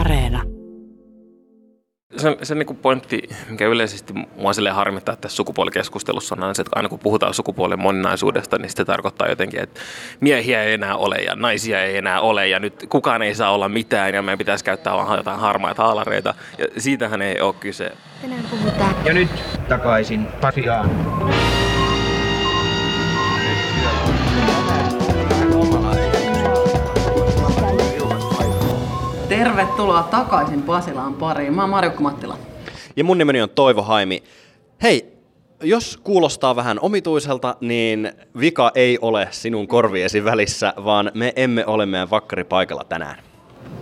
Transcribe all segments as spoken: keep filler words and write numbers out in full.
Areena. Se, se niin kuin pointti, mikä yleisesti mua silleen harmittaa tässä sukupuolikeskustelussa on aina se, että aina kun puhutaan sukupuolen moninaisuudesta, niin se tarkoittaa jotenkin, että miehiä ei enää ole ja naisia ei enää ole ja nyt kukaan ei saa olla mitään ja meidän pitäisi käyttää vaan jotain harmaita haalareita ja siitähän ei ole kyse. Tänään puhutaan. Ja nyt takaisin Pasiaan. Tervetuloa takaisin Pasilaan pariin. Mä oon Marjukka Mattila. Ja mun nimeni on Toivo Haimi. Hei, jos kuulostaa vähän omituiselta, niin vika ei ole sinun korviesi välissä, vaan me emme ole meidän vakkaripaikalla tänään.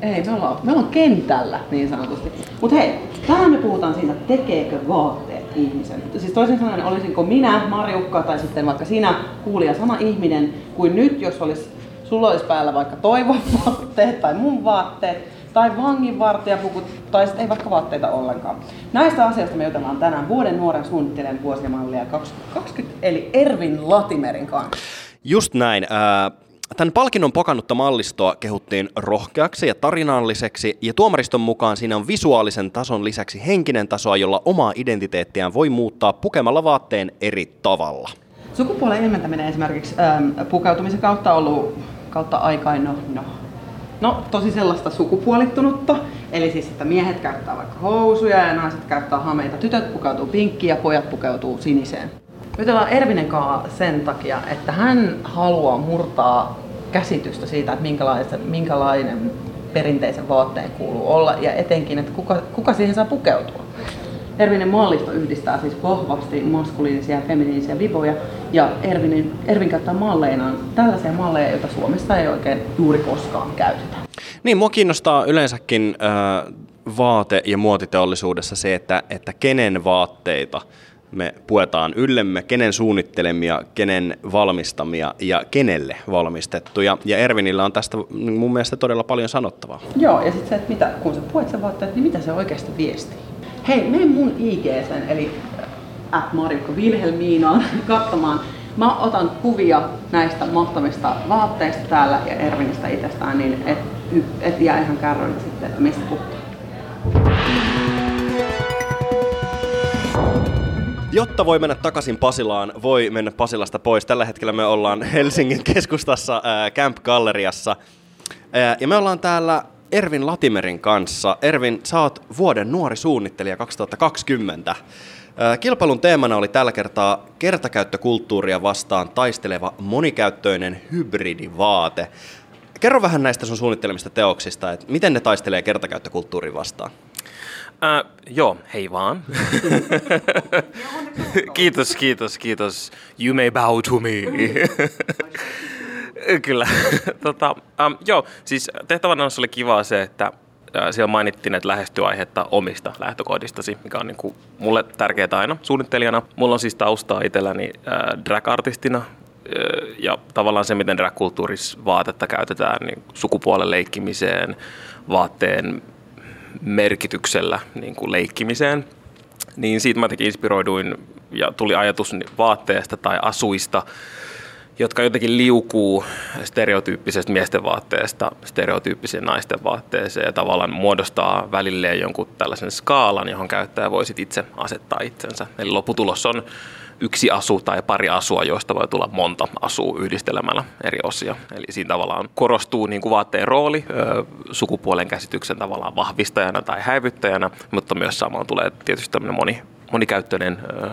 Ei, me ollaan, me ollaan kentällä niin sanotusti. Mut hei, tänään me puhutaan siitä, tekeekö vaatteet ihmisen. Siis toisin sanoen, olisinko minä, Marjukka, tai sitten vaikka sinä, kuulija, sama ihminen kuin nyt, jos olisi, sulla olisi päällä vaikka Toivon vaatteet tai mun vaatteet. Tai vanginvartijapukut, tai sitten ei vaikka vaatteita ollenkaan. Näistä asioista me jutellaan tänään vuoden nuoren suunnittelijan vuosimallia kaksituhattakaksikymmentä, eli Ervin Latimerin kanssa. Just näin. Tämän palkinnon pokannutta mallistoa kehuttiin rohkeaksi ja tarinalliseksi, ja tuomariston mukaan siinä on visuaalisen tason lisäksi henkinen taso, jolla omaa identiteettiään voi muuttaa pukemalla vaatteen eri tavalla. Sukupuolen ilmentäminen esimerkiksi ähm, pukeutumisen kautta on ollut kautta aikain no, no. No, tosi sellaista sukupuolittunutta, eli siis, että miehet käyttää vaikka housuja ja naiset käyttää hameita, tytöt pukeutuu pinkkiin ja pojat pukeutuu siniseen. Nyt ollaan Ervinen kanssa sen takia, että hän haluaa murtaa käsitystä siitä, että minkälainen, minkälainen perinteisen vaatteen kuuluu olla ja etenkin, että kuka, kuka siihen saa pukeutua. Ervinen mallisto yhdistää siis vahvasti maskuliinisia ja feminiinisiä vipoja ja Ervin, Ervin käyttää malleinaan tällaisia malleja, joita Suomessa ei oikein juuri koskaan käytetä. Niin, mua kiinnostaa yleensäkin äh, vaate- ja muotiteollisuudessa se, että, että kenen vaatteita me puetaan yllemme, kenen suunnittelemia, kenen valmistamia ja kenelle valmistettuja. Ja Ervinillä on tästä mun mielestä todella paljon sanottavaa. Joo, ja sitten se, että mitä, kun sä puet sen vaatteet, niin mitä se oikeasti viestii? Hei, mene mun I G:seen, eli at Marjukka Vilhelmiinaan katsomaan. Mä otan kuvia näistä mahtavista vaatteista täällä ja Ervinistä itsestään, niin et, et jää ihan kärryillä sitten, että mistä puhuttaa. Jotta voi mennä takaisin Pasilaan, voi mennä Pasilasta pois. Tällä hetkellä me ollaan Helsingin keskustassa Kämp Galleriassa. Ää, ja me ollaan täällä Ervin Latimerin kanssa. Ervin, sä oot vuoden nuori suunnittelija kaksituhattakaksikymmentä. Kilpailun teemana oli tällä kertaa kertakäyttökulttuuria vastaan taisteleva monikäyttöinen hybridivaate. Kerro vähän näistä sun suunnittelemista teoksista, että miten ne taistelee kertakäyttökulttuuria vastaan? Äh, joo, hei vaan. Kiitos, kiitos, kiitos. You may bow to me. Kyllä. tota, ähm, joo, siis tehtävänä oli kivaa se, että siellä mainittiin, että lähestyy aihetta omista lähtökohdistasi, mikä on niin kuin mulle tärkeää aina suunnittelijana. Mulla on siis taustaa itselläni äh, drag-artistina äh, ja tavallaan se, miten drag-kulttuurissa vaatetta käytetään niin sukupuolen leikkimiseen, vaatteen merkityksellä niin kuin leikkimiseen. Niin siitä mä jotenkin inspiroiduin ja tuli ajatus vaatteesta tai asuista, jotka jotenkin liukuu stereotyyppisestä miesten vaatteesta stereotyyppiseen naisten vaatteeseen ja tavallaan muodostaa välilleen jonkun tällaisen skaalan, johon käyttäjä voi sit itse asettaa itsensä. Eli lopputulos on yksi asu tai pari asua, joista voi tulla monta asua yhdistelemällä eri osia. Eli siinä tavallaan korostuu niin kuin vaatteen rooli sukupuolen käsityksen tavallaan vahvistajana tai häivyttäjänä, mutta myös samaan tulee tietysti tämmöinen moni. monikäyttöinen äh,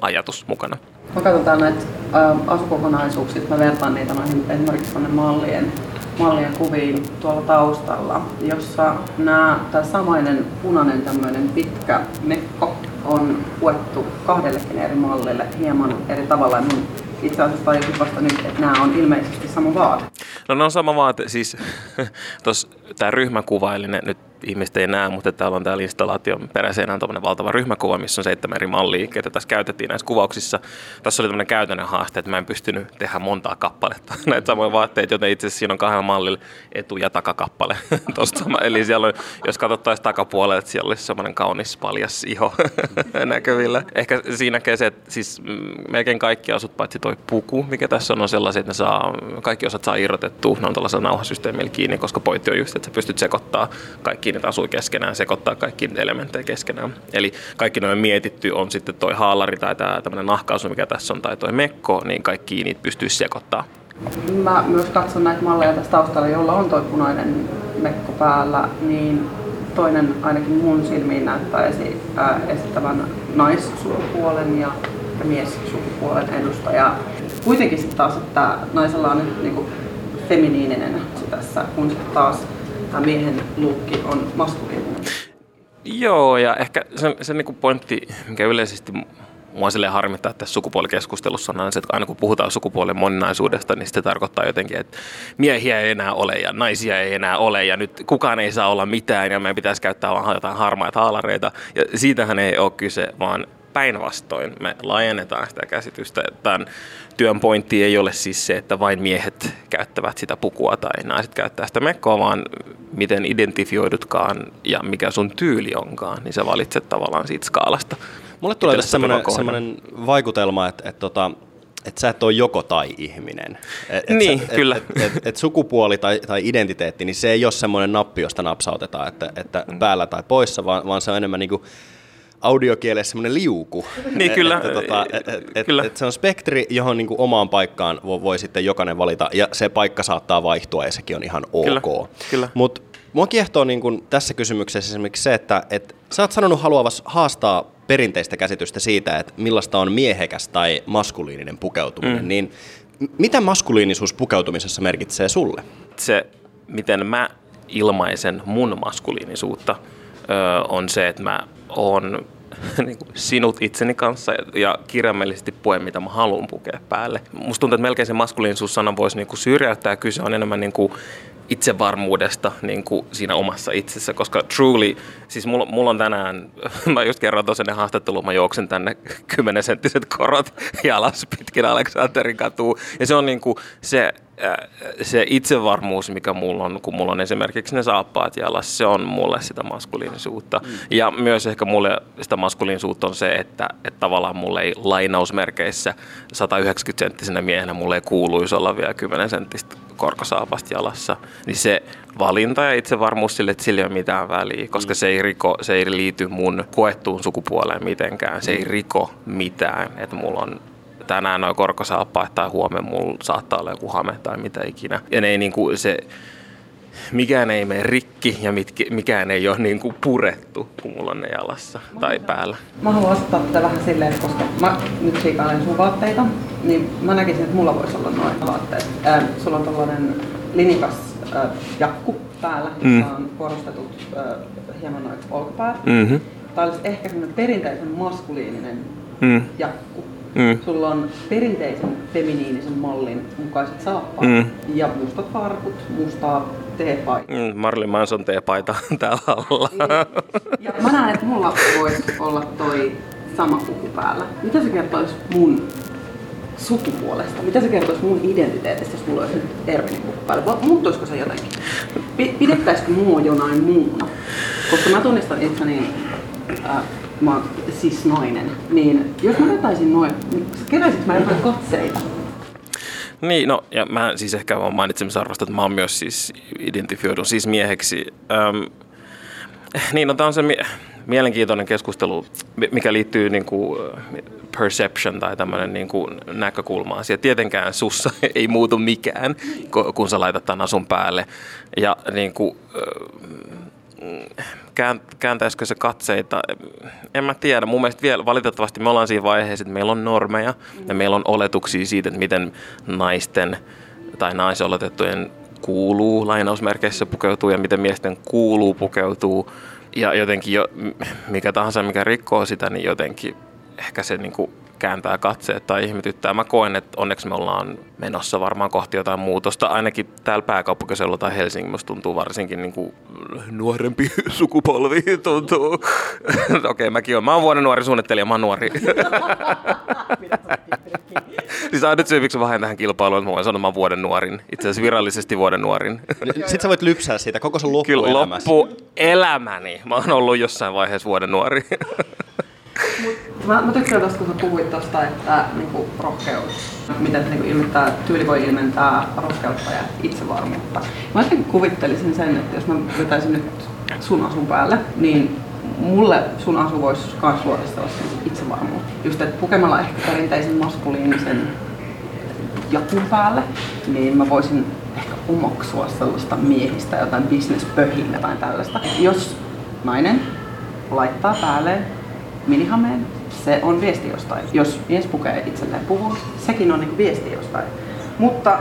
ajatus mukana. Mä katsotaan näitä äh, asukokonaisuuksia, mä vertaan niitä näihin esimerkiksi tuonne mallien, mallien kuviin tuolla taustalla, jossa nämä, tämä samainen punainen tämmöinen pitkä mekko on puettu kahdellekin eri mallille hieman eri tavalla. Niin itse asiassa tajusin vasta nyt, että nämä on ilmeisesti sama vaate. No ne on sama vaate, siis tuossa tämä ryhmäkuva, eli ne, nyt ihmiset ei näe, mutta täällä on täällä installaation peräseinä on tämmöinen valtava ryhmäkuva, missä on seitsemän eri mallia, ketä tässä käytettiin näissä kuvauksissa. Tässä oli tämmöinen käytännön haaste, että mä en pystynyt tehdä montaa kappaletta näitä samoja vaatteita, joten itse asiassa siinä on kahden mallilla etu- ja takakappale. Sama, eli siellä on, jos katsottaisiin takapuolelle, että siellä olisi semmoinen kaunis paljas iho näkyvillä. Ehkä siinä näkee se, että siis melkein kaikki asut, paitsi toi puku, mikä tässä on, on sellaisia, että ne saa, kaikki osat saa irrotettua, ne on tällaisella nauhasysteemillä kiinni, koska pointti on just, että sä pystyt sekoittamaan kaikki ne taas asui keskenään, sekoittaa kaikki elementtejä keskenään. Eli kaikki ne on mietitty, on sitten toi haalari tai tämä tämmöinen nahkaasu, mikä tässä on, tai toi mekko, niin kaikki niitä pystyy sekoittaa. Mä myös katson näitä malleja tässä taustalla, jolla on toi punainen mekko päällä, niin toinen ainakin mun silmiin näyttää esi- ää, esittävän naissukupuolen ja miessukupuolen edustaja. Kuitenkin sitten taas, että naisella on nyt niinku feminiininen tässä, kun sitten taas tämä miehen luukki on maskuliininen. Joo, ja ehkä se, se niinku pointti, mikä yleisesti mua silleen harmittaa, että tässä sukupuolikeskustelussa on se, että aina kun puhutaan sukupuolen moninaisuudesta, niin se tarkoittaa jotenkin, että miehiä ei enää ole ja naisia ei enää ole ja nyt kukaan ei saa olla mitään ja meidän pitäisi käyttää vaan jotain harmaita haalareita. Ja siitähän ei ole kyse, vaan päinvastoin me laajennetaan sitä käsitystä. Tämän työn pointti ei ole siis se, että vain miehet käyttävät sitä pukua tai naiset käyttää sitä mekkoa, vaan miten identifioidutkaan ja mikä sun tyyli onkaan, niin sä valitset tavallaan siitä skaalasta. Mulle tulee tässä semmoinen vaikutelma, että, että, että, että sä et ole joko tai ihminen. Et, niin, sä, kyllä. Että et, et sukupuoli tai, tai identiteetti, niin se ei ole semmoinen nappi, josta napsautetaan, että, että päällä tai poissa, vaan, vaan se on enemmän niin kuin audiokielessä semmoinen liuku. Niin, kyllä. Että, tota, et, et, kyllä. Et se on spektri, johon niin kuin omaan paikkaan voi, voi sitten jokainen valita, ja se paikka saattaa vaihtua, ja sekin on ihan kyllä, ok. Kyllä. Mut mua kiehtoo niin kuin tässä kysymyksessä esimerkiksi se, että et, sä oot sanonut haluavasi haastaa perinteistä käsitystä siitä, että millaista on miehekäs tai maskuliininen pukeutuminen, mm. niin mitä maskuliinisuus pukeutumisessa merkitsee sulle? Se, miten mä ilmaisen mun maskuliinisuutta, on se, että mä oon sinut itseni kanssa ja kirjaimellisesti puen, mitä mä haluan pukea päälle. Musta tuntuu, että melkein se maskuliinisuussana voisi syrjäyttää, kyse on enemmän niinku itsevarmuudesta niin kuin siinä omassa itsessä, koska truly, siis mulla, mulla on tänään, mä just kerron tosiaan haastattelun, mä juoksen tänne kymmenensenttiset korot jalas pitkin Aleksanterin katua, ja se on niin kuin se, se itsevarmuus, mikä mulla on, kun mulla on esimerkiksi ne saappaat jalas, se on mulle sitä maskuliinisuutta, mm. ja myös ehkä mulle sitä maskuliinisuutta on se, että, että tavallaan mulle ei lainausmerkeissä sata yhdeksänkymmentä senttisenä miehenä mulle ei kuuluisi olla vielä kymmenen senttistä korkosaapasta jalassa, niin se valinta ja itsevarmuus sille, että sillä ei ole mitään väliä, koska se ei, riko, se ei liity mun koettuun sukupuoleen mitenkään, se ei riko mitään, että mulla on tänään noin korkosaappaat tai huomenna mulla saattaa olla joku hame tai mitä ikinä. Ja ne ei niinku se, mikään ei mene rikki ja mitki, mikään ei ole niinku purettu, kun mulla on ne jalassa mä tai päällä. Mä haluan asettaa tätä vähän silleen, koska mä nyt siikailen sun vaatteita, niin mä näkisin, että mulla voisi olla noin vaatteet. Äh, sulla on tällainen linikas äh, jakku päällä, mm. jossa on korostetut äh, hieman noin olkapäät. Mm-hmm. Tää olisi ehkä semmoinen perinteisen maskuliininen mm. jakku. Mm. Sulla on perinteisen feminiinisen mallin mukaiset saappaat mm. ja mustat farkut, mustaa teepaita. Mm, Marilyn Manson teepaita on täällä alla. Ja mä näen, että mulla voisi olla toi sama puku päällä. Mitä se kertoisi mun sukupuolesta? Mitä se kertoisi mun identiteetistä, jos mulla olisi Ervinin puku päällä? Muuttuisiko se jotenkin? Pidettäisikö mua jonain muuna? Koska mä tunnistan itseni... Äh, mä oon siis nainen, niin jos mä jotain noin, niin keräisit mä jotain katseita? Niin, no ja mä siis ehkä vaan mainitsemisarvosta, että mä oon myös siis identifioidun siis mieheksi. Öm, niin, no tää on se mie- mielenkiintoinen keskustelu, mikä liittyy niin kuin perception tai tämmöinen niin kuin näkökulma asia. Tietenkään sussa ei muutu mikään, kun sä laitat tämän asun päälle ja niin kuin... kääntäisikö se katseita, en mä tiedä. Mun mielestä vielä valitettavasti me ollaan siinä vaiheessa, että meillä on normeja ja meillä on oletuksia siitä, että miten naisten tai naisoletettujen kuuluu lainausmerkeissä pukeutuu ja miten miesten kuuluu pukeutuu. Ja jotenkin jo, mikä tahansa, mikä rikkoo sitä, niin jotenkin ehkä se niin kuin kääntää katseet tai ihmetyttää. Mä koen, että onneksi me ollaan menossa varmaan kohti jotain muutosta. Ainakin täällä pääkaupunkiseudulla tai Helsingissä tuntuu varsinkin niin kuin nuorempi sukupolvi tuntuu. Okei, okay, mäkin olen. Mä oon vuoden nuori suunnittelija, mä oon nuori. Siis aina nyt syy, miksi vähän tähän kilpailuun, että mä voin sanoa, että mä oon vuoden nuorin. Itse asiassa virallisesti vuoden nuorin. Sitten sä voit lypsää siitä koko sun loppuelämäsi. Kyllä, loppuelämäni. Mä oon ollut jossain vaiheessa vuoden nuori. Mut mä, mä tykkään tosta, kun sä puhuit tosta, että niinku, rohkeus, miten se, niinku, ilmentää, tyyli voi ilmentää rohkeutta ja itsevarmuutta. Mä jotenkin kuvittelisin sen, että jos mä vetäisin nyt sun asun päälle, niin mulle sun asu voisi myös suoristella itsevarmuutta. Just että pukemalla ehkä perinteisen maskuliinisen jakun päälle, niin mä voisin ehkä omaksua sellaista miehistä jotain bisnespöhinä tai tällaista. Jos nainen laittaa päälle minihameen, se on viesti jostain. Jos mies pukee itselleen puvun, sekin on niinku viesti jostain. Mutta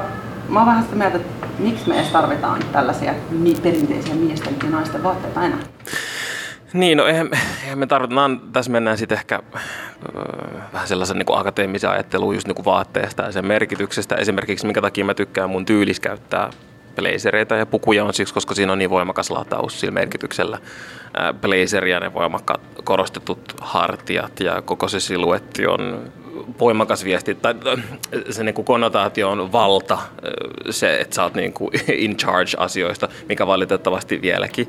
mä oon vähän sitä mieltä, että miksi me edes tarvitaan tällaisia perinteisiä miesten ja naisten vaatteita aina? Niin, no eihän me, eihän me tarvitaan, tässä mennään sitten ehkä öö, vähän sellaisen niin akateemisen ajatteluun just niin vaatteesta ja sen merkityksestä. Esimerkiksi minkä takia mä tykkään mun tyylis käyttää blazereita ja pukuja on siksi, koska siinä on niin voimakas lataus sillä merkityksellä. Blazer ja ne voimakkaat korostetut hartiat ja koko se siluetti on voimakas viesti, tai se niin kuin konnotaatio on valta, se, että sä oot niin kuin in charge asioista, mikä valitettavasti vieläkin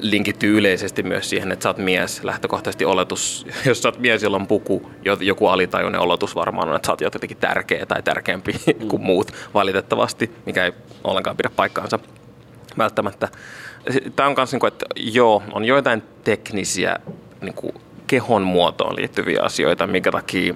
linkittyy yleisesti myös siihen, että sä oot mies. Lähtökohtaisesti oletus, jos sä oot mies, jolla on puku, joku alitajuinen oletus varmaan on, että sä oot jotenkin tärkeä tai tärkeämpi mm. kuin muut valitettavasti, mikä ei ollenkaan pidä paikkaansa välttämättä. Tämä on myös, niin kuin, että joo, on joitain teknisiä niin kuin kehon muotoon liittyviä asioita, minkä takia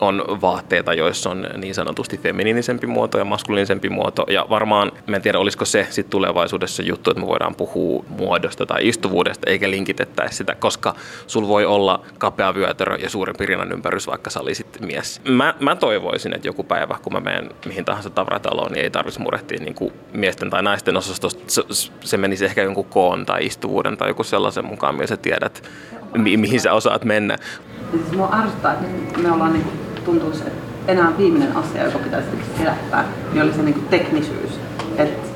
on vaatteita, joissa on niin sanotusti feminiinisempi muoto ja maskuliinisempi muoto. Ja varmaan, mä en tiedä, olisiko se sit tulevaisuudessa juttu, että me voidaan puhua muodosta tai istuvuudesta, eikä linkitettäisi sitä, koska sul voi olla kapea vyötärö ja suurempi rinnan ympärys, vaikka sä olisit mies. Mä, mä toivoisin, että joku päivä, kun mä menen mihin tahansa tavarataloon, niin ei tarvitsisi murehtia niin kuin miesten tai naisten osastosta. Se, se menisi ehkä jonkun koon tai istuvuuden tai joku sellaisen mukaan, millä sä tiedät, mi- mihin sä osaat mennä. Mua arvostaa, että me ollaan niinku tuntuisi, että enää viimeinen asia, joka pitäisi selättää, niin oli se niinku teknisyys, että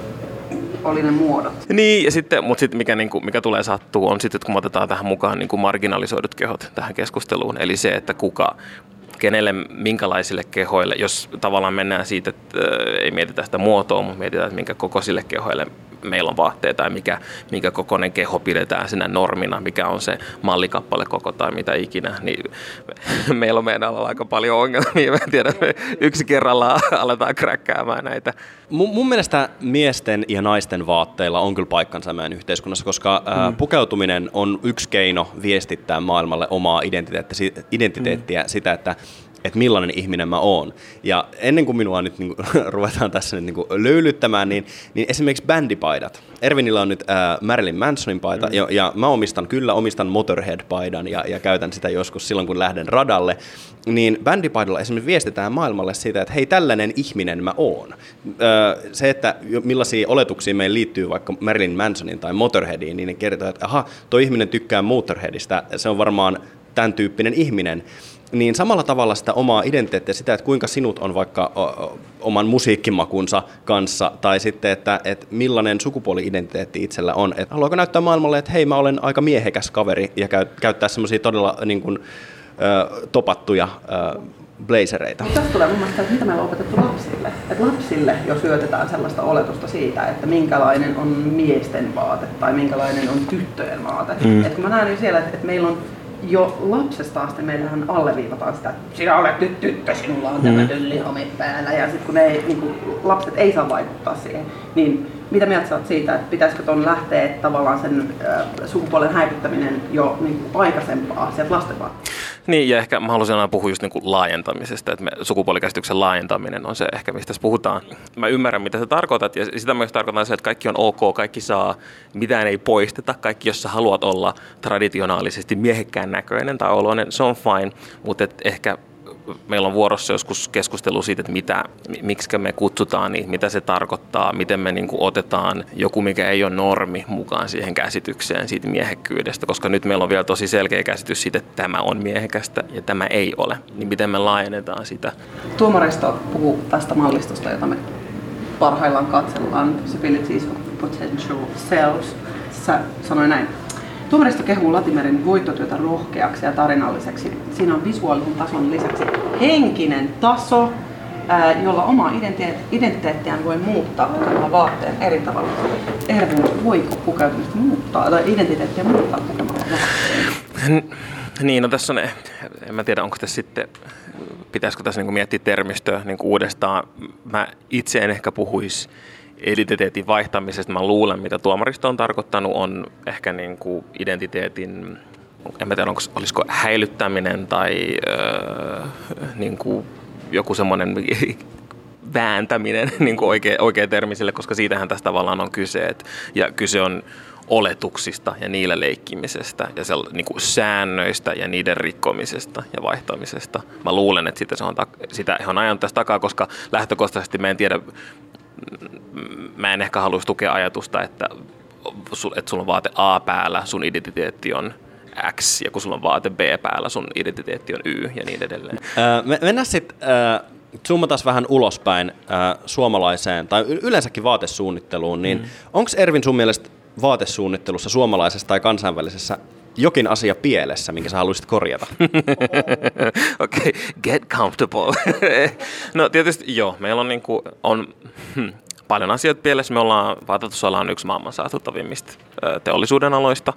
oli ne muodot. Niin, ja sitten, mutta sitten mikä, niinku, mikä tulee sattuu on sitten, että kun otetaan tähän mukaan niinku marginalisoidut kehot tähän keskusteluun, eli se, että kuka, kenelle, minkälaisille kehoille, jos tavallaan mennään siitä, että ei mietitä sitä muotoa, mutta mietitään, että minkä kokoisille kehoille meillä on vaatteita ja mikä, minkä kokoinen keho pidetään sinä normina, mikä on se mallikappale koko tai mitä ikinä, niin meillä on meidän alalla aika paljon ongelmia. Mä tiedän, me yksi kerrallaan aletaan kräkkäämään näitä. Mun, mun mielestä miesten ja naisten vaatteilla on kyllä paikkansa meidän yhteiskunnassa, koska mm. pukeutuminen on yksi keino viestittää maailmalle omaa identiteettiä, identiteettiä mm. sitä, että että millainen ihminen mä oon. Ja ennen kuin minua nyt niinku, ruvetaan tässä nyt niinku löylyttämään, niin, niin esimerkiksi bändipaidat. Ervinillä on nyt äh, Marilyn Mansonin paita, mm. ja, ja mä omistan kyllä, omistan Motorhead-paidan, ja, ja käytän sitä joskus silloin, kun lähden radalle. Niin bändipaidalla esimerkiksi viestitään maailmalle siitä, että hei, tällainen ihminen mä oon. Öö, se, että millaisia oletuksia meidän liittyy vaikka Marilyn Mansonin tai Motorheadiin, niin ne kertoo, että aha, toi ihminen tykkää Motorheadista, se on varmaan tämän tyyppinen ihminen. Niin samalla tavalla sitä omaa identiteettiä, sitä, että kuinka sinut on vaikka oman musiikkimakunsa kanssa, tai sitten, että, että millainen sukupuoli-identiteetti itsellä on. Että haluaako näyttää maailmalle, että hei, mä olen aika miehekäs kaveri, ja käyttää semmoisia todella niin kuin, ö, topattuja ö, blazereita. Tässä tulee mun mielestä, että mitä meillä on opetettu lapsille. Että lapsille, jos syötetään sellaista oletusta siitä, että minkälainen on miesten vaate, tai minkälainen on tyttöjen vaate. Mm. Että kun mä näen niin siellä, että meillä on jo lapsesta asti meillähän alleviivataan sitä, että sinä olet nyt tyttö, sinulla on tämä tyllihome päällä, ja sitten kun ne ei, niin kun lapset ei saa vaikuttaa siihen, niin mitä mieltä sä oot siitä, että pitäisikö tuon lähteä tavallaan sen äh, sukupuolen häivyttäminen jo niin aikaisempaa sieltä lasten vaan? Niin, ja ehkä mä haluaisin aina puhua just niin laajentamisesta, että me, sukupuolikäsityksen laajentaminen on se ehkä, mistä puhutaan. Mä ymmärrän, mitä sä tarkoitat, ja sitä myös tarkoitan se, että kaikki on ok, kaikki saa, mitään ei poisteta, kaikki, jos sä haluat olla traditionaalisesti miehekkään näköinen tai oloinen, se on fine, mutta et ehkä meillä on vuorossa joskus keskustelu siitä, että mitä, miksi me kutsutaan niitä, mitä se tarkoittaa, miten me niin kuin otetaan joku, mikä ei ole normi mukaan siihen käsitykseen siitä miehekkyydestä, koska nyt meillä on vielä tosi selkeä käsitys siitä, että tämä on miehekästä ja tämä ei ole, niin miten me laajennetaan sitä. Tuomaristo puhuu tästä mallistosta, jota me parhaillaan katsellaan, possibilities of potential selves, sä sanoi näin. Tuomaristo kehuu Latimerin voittotyötä rohkeaksi ja tarinalliseksi. Siinä on visuaalisen tason lisäksi henkinen taso, jolla omaa identiteettiään voi muuttaa pukemalla vaatteen eri tavalla. Ervin, voiko pukeutumista muuttaa tai identiteettiä muuttaa pukemalla vaatteen? Niin, no tässä on, en mä tiedä onko tässä sitten, pitäisikö tässä niinku miettiä termistöä niinku uudestaan. Mä itse en ehkä puhuisi identiteetin vaihtamisesta mä luulen, mitä tuomaristo on tarkoittanut, on ehkä niin kuin identiteetin, en mä tiedä, onko, olisiko häilyttäminen tai öö, niin kuin joku semmoinen vääntäminen niin kuin oikea, oikea termi sille, koska siitähän tässä tavallaan on kyse. Et, ja kyse on oletuksista ja niillä leikkimisestä ja se, niin kuin säännöistä ja niiden rikkomisesta ja vaihtamisesta. Mä luulen, että sitä, se on, sitä on ajan tässä takaa, koska lähtökohtaisesti mä en tiedä, mä en ehkä haluaisi tukea ajatusta, että, että sulla on vaate A päällä, sun identiteetti on X, ja kun sulla on vaate B päällä, sun identiteetti on Y, ja niin edelleen. Öö, mennään sitten, öö, zoomataan vähän ulospäin öö, suomalaiseen, tai yleensäkin vaatesuunnitteluun, niin mm. onko Ervin sun mielestä vaatesuunnittelussa suomalaisessa tai kansainvälisessä jokin asia pielessä, minkä sä haluaisit korjata? Okei, okay. Get comfortable. No tietysti joo, meillä on, niinku, on hmm, paljon asioita pielessä. Me ollaan, vaatetusala on yksi maailman saastuttavimmista teollisuuden aloista.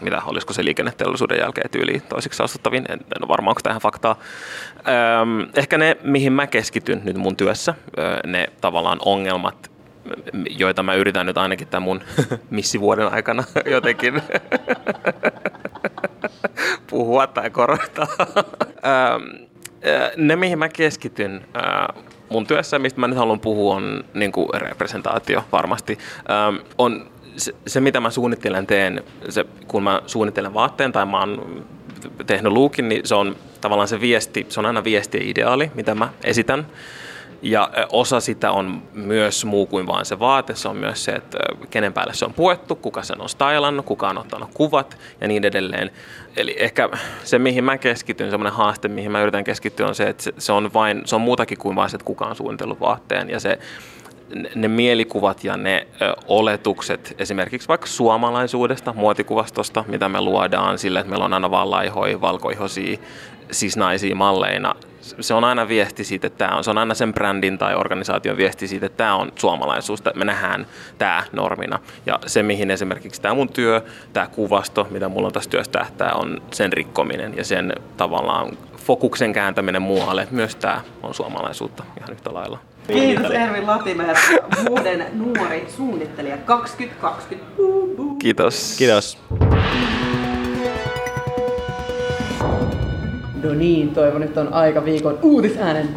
Mitä, olisiko se liikenneteollisuuden jälkeen tyyliin toiseksi saastuttavin? En ole varma, onko tähän faktaa. Öm, ehkä ne, mihin mä keskityn nyt mun työssä, ne tavallaan ongelmat, joita mä yritän nyt ainakin tämän mun missivuoden aikana jotenkin puhua tai korostaa. Ne, mihin mä keskityn mun työssä, mistä mä nyt haluan puhua, on niin kuin representaatio varmasti. On se, se, mitä mä suunnittelen teen, se, kun mä suunnittelen vaatteen tai mä oon tehnyt luukin, niin se on tavallaan se viesti, se on aina viesti ja ideaali, mitä mä esitän. Ja osa sitä on myös muu kuin vain se vaate, se on myös se, että kenen päälle se on puettu, kuka sen on stylannut, kuka on ottanut kuvat ja niin edelleen. Eli ehkä se, mihin mä keskityn, semmoinen haaste, mihin mä yritän keskittyä, on se, että se on, vain, se on muutakin kuin vain se, että kuka on suunnitellut vaatteen. Ja se, ne mielikuvat ja ne ö, oletukset esimerkiksi vaikka suomalaisuudesta, muotikuvastosta, mitä me luodaan sille, että meillä on aina vaan laihoja, valkoihoisia, siis naisia malleina. Se on aina viesti siitä, että tämä on, se on aina sen brändin tai organisaation viesti siitä, että tämä on suomalaisuus, että me nähdään tämä normina. Ja se, mihin esimerkiksi tämä mun työ, tämä kuvasto, mitä mulla on tässä työssä tähtää, on sen rikkominen ja sen tavallaan fokuksen kääntäminen muualle, että myös tämä on suomalaisuutta ihan yhtä lailla. Kiitos Ervin Latimer, vuoden nuori suunnittelija kaksituhattakaksikymmentä. Kiitos. Kiitos. No niin, Toivo, nyt on aika viikon uutisäänen.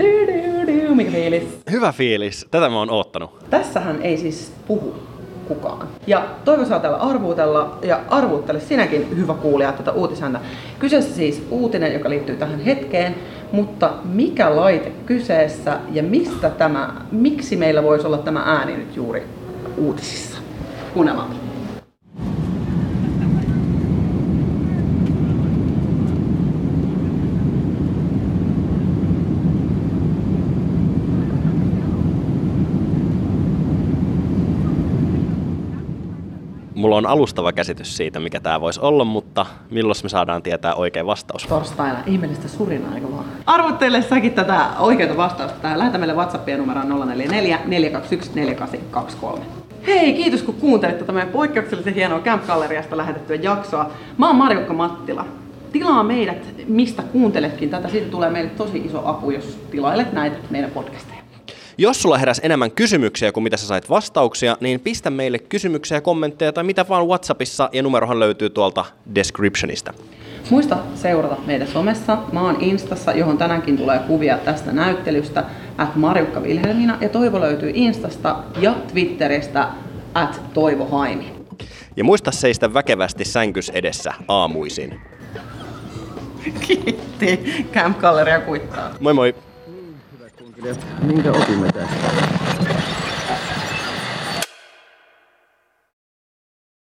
Mikä fiilis? Hyvä fiilis. Tätä mä oon oottanut. Tässähän ei siis puhu kukaan. Ja Toivo saa täällä arvuutella ja arvuuttele sinäkin, hyvä kuulija, tätä uutisääntä. Kyseessä siis uutinen, joka liittyy tähän hetkeen, mutta mikä laite kyseessä ja mistä tämä, miksi meillä voisi olla tämä ääni nyt juuri uutisissa? Kuunnellaan. Mulla on alustava käsitys siitä, mikä tää voisi olla, mutta milloin me saadaan tietää oikea vastaus? Torstaina. Ihmeellistä surinaa, eikö vaan? Arvoittele säkin tätä oikeaa vastausta. Lähetä meille WhatsAppia numeroon nolla neljä neljä neljä kaksi yksi neljä kahdeksan kaksi kolme. Hei, kiitos kun kuuntelit tätä meidän poikkeuksellisen hienoa Kämp Galleriasta lähetettyä jaksoa. Mä oon Marjukka Mattila. Tilaa meidät, mistä kuunteletkin tätä. Siitä tulee meille tosi iso apu, jos tilailet näitä meidän podcasteja. Jos sulla heräsi enemmän kysymyksiä kuin mitä sä sait vastauksia, niin pistä meille kysymyksiä, kommentteja tai mitä vaan WhatsAppissa, ja numerohan löytyy tuolta descriptionista. Muista seurata meitä somessa. Mä oon Instassa, johon tänäänkin tulee kuvia tästä näyttelystä, at Marjukka Vilhelmina, ja Toivo löytyy Instasta ja Twitteristä, at Toivo Haimi. Ja muista seistä väkevästi sänkys edessä aamuisin. Kiitti. Kämp Galleria kuittaa. Moi moi. Minkä opimme tästä?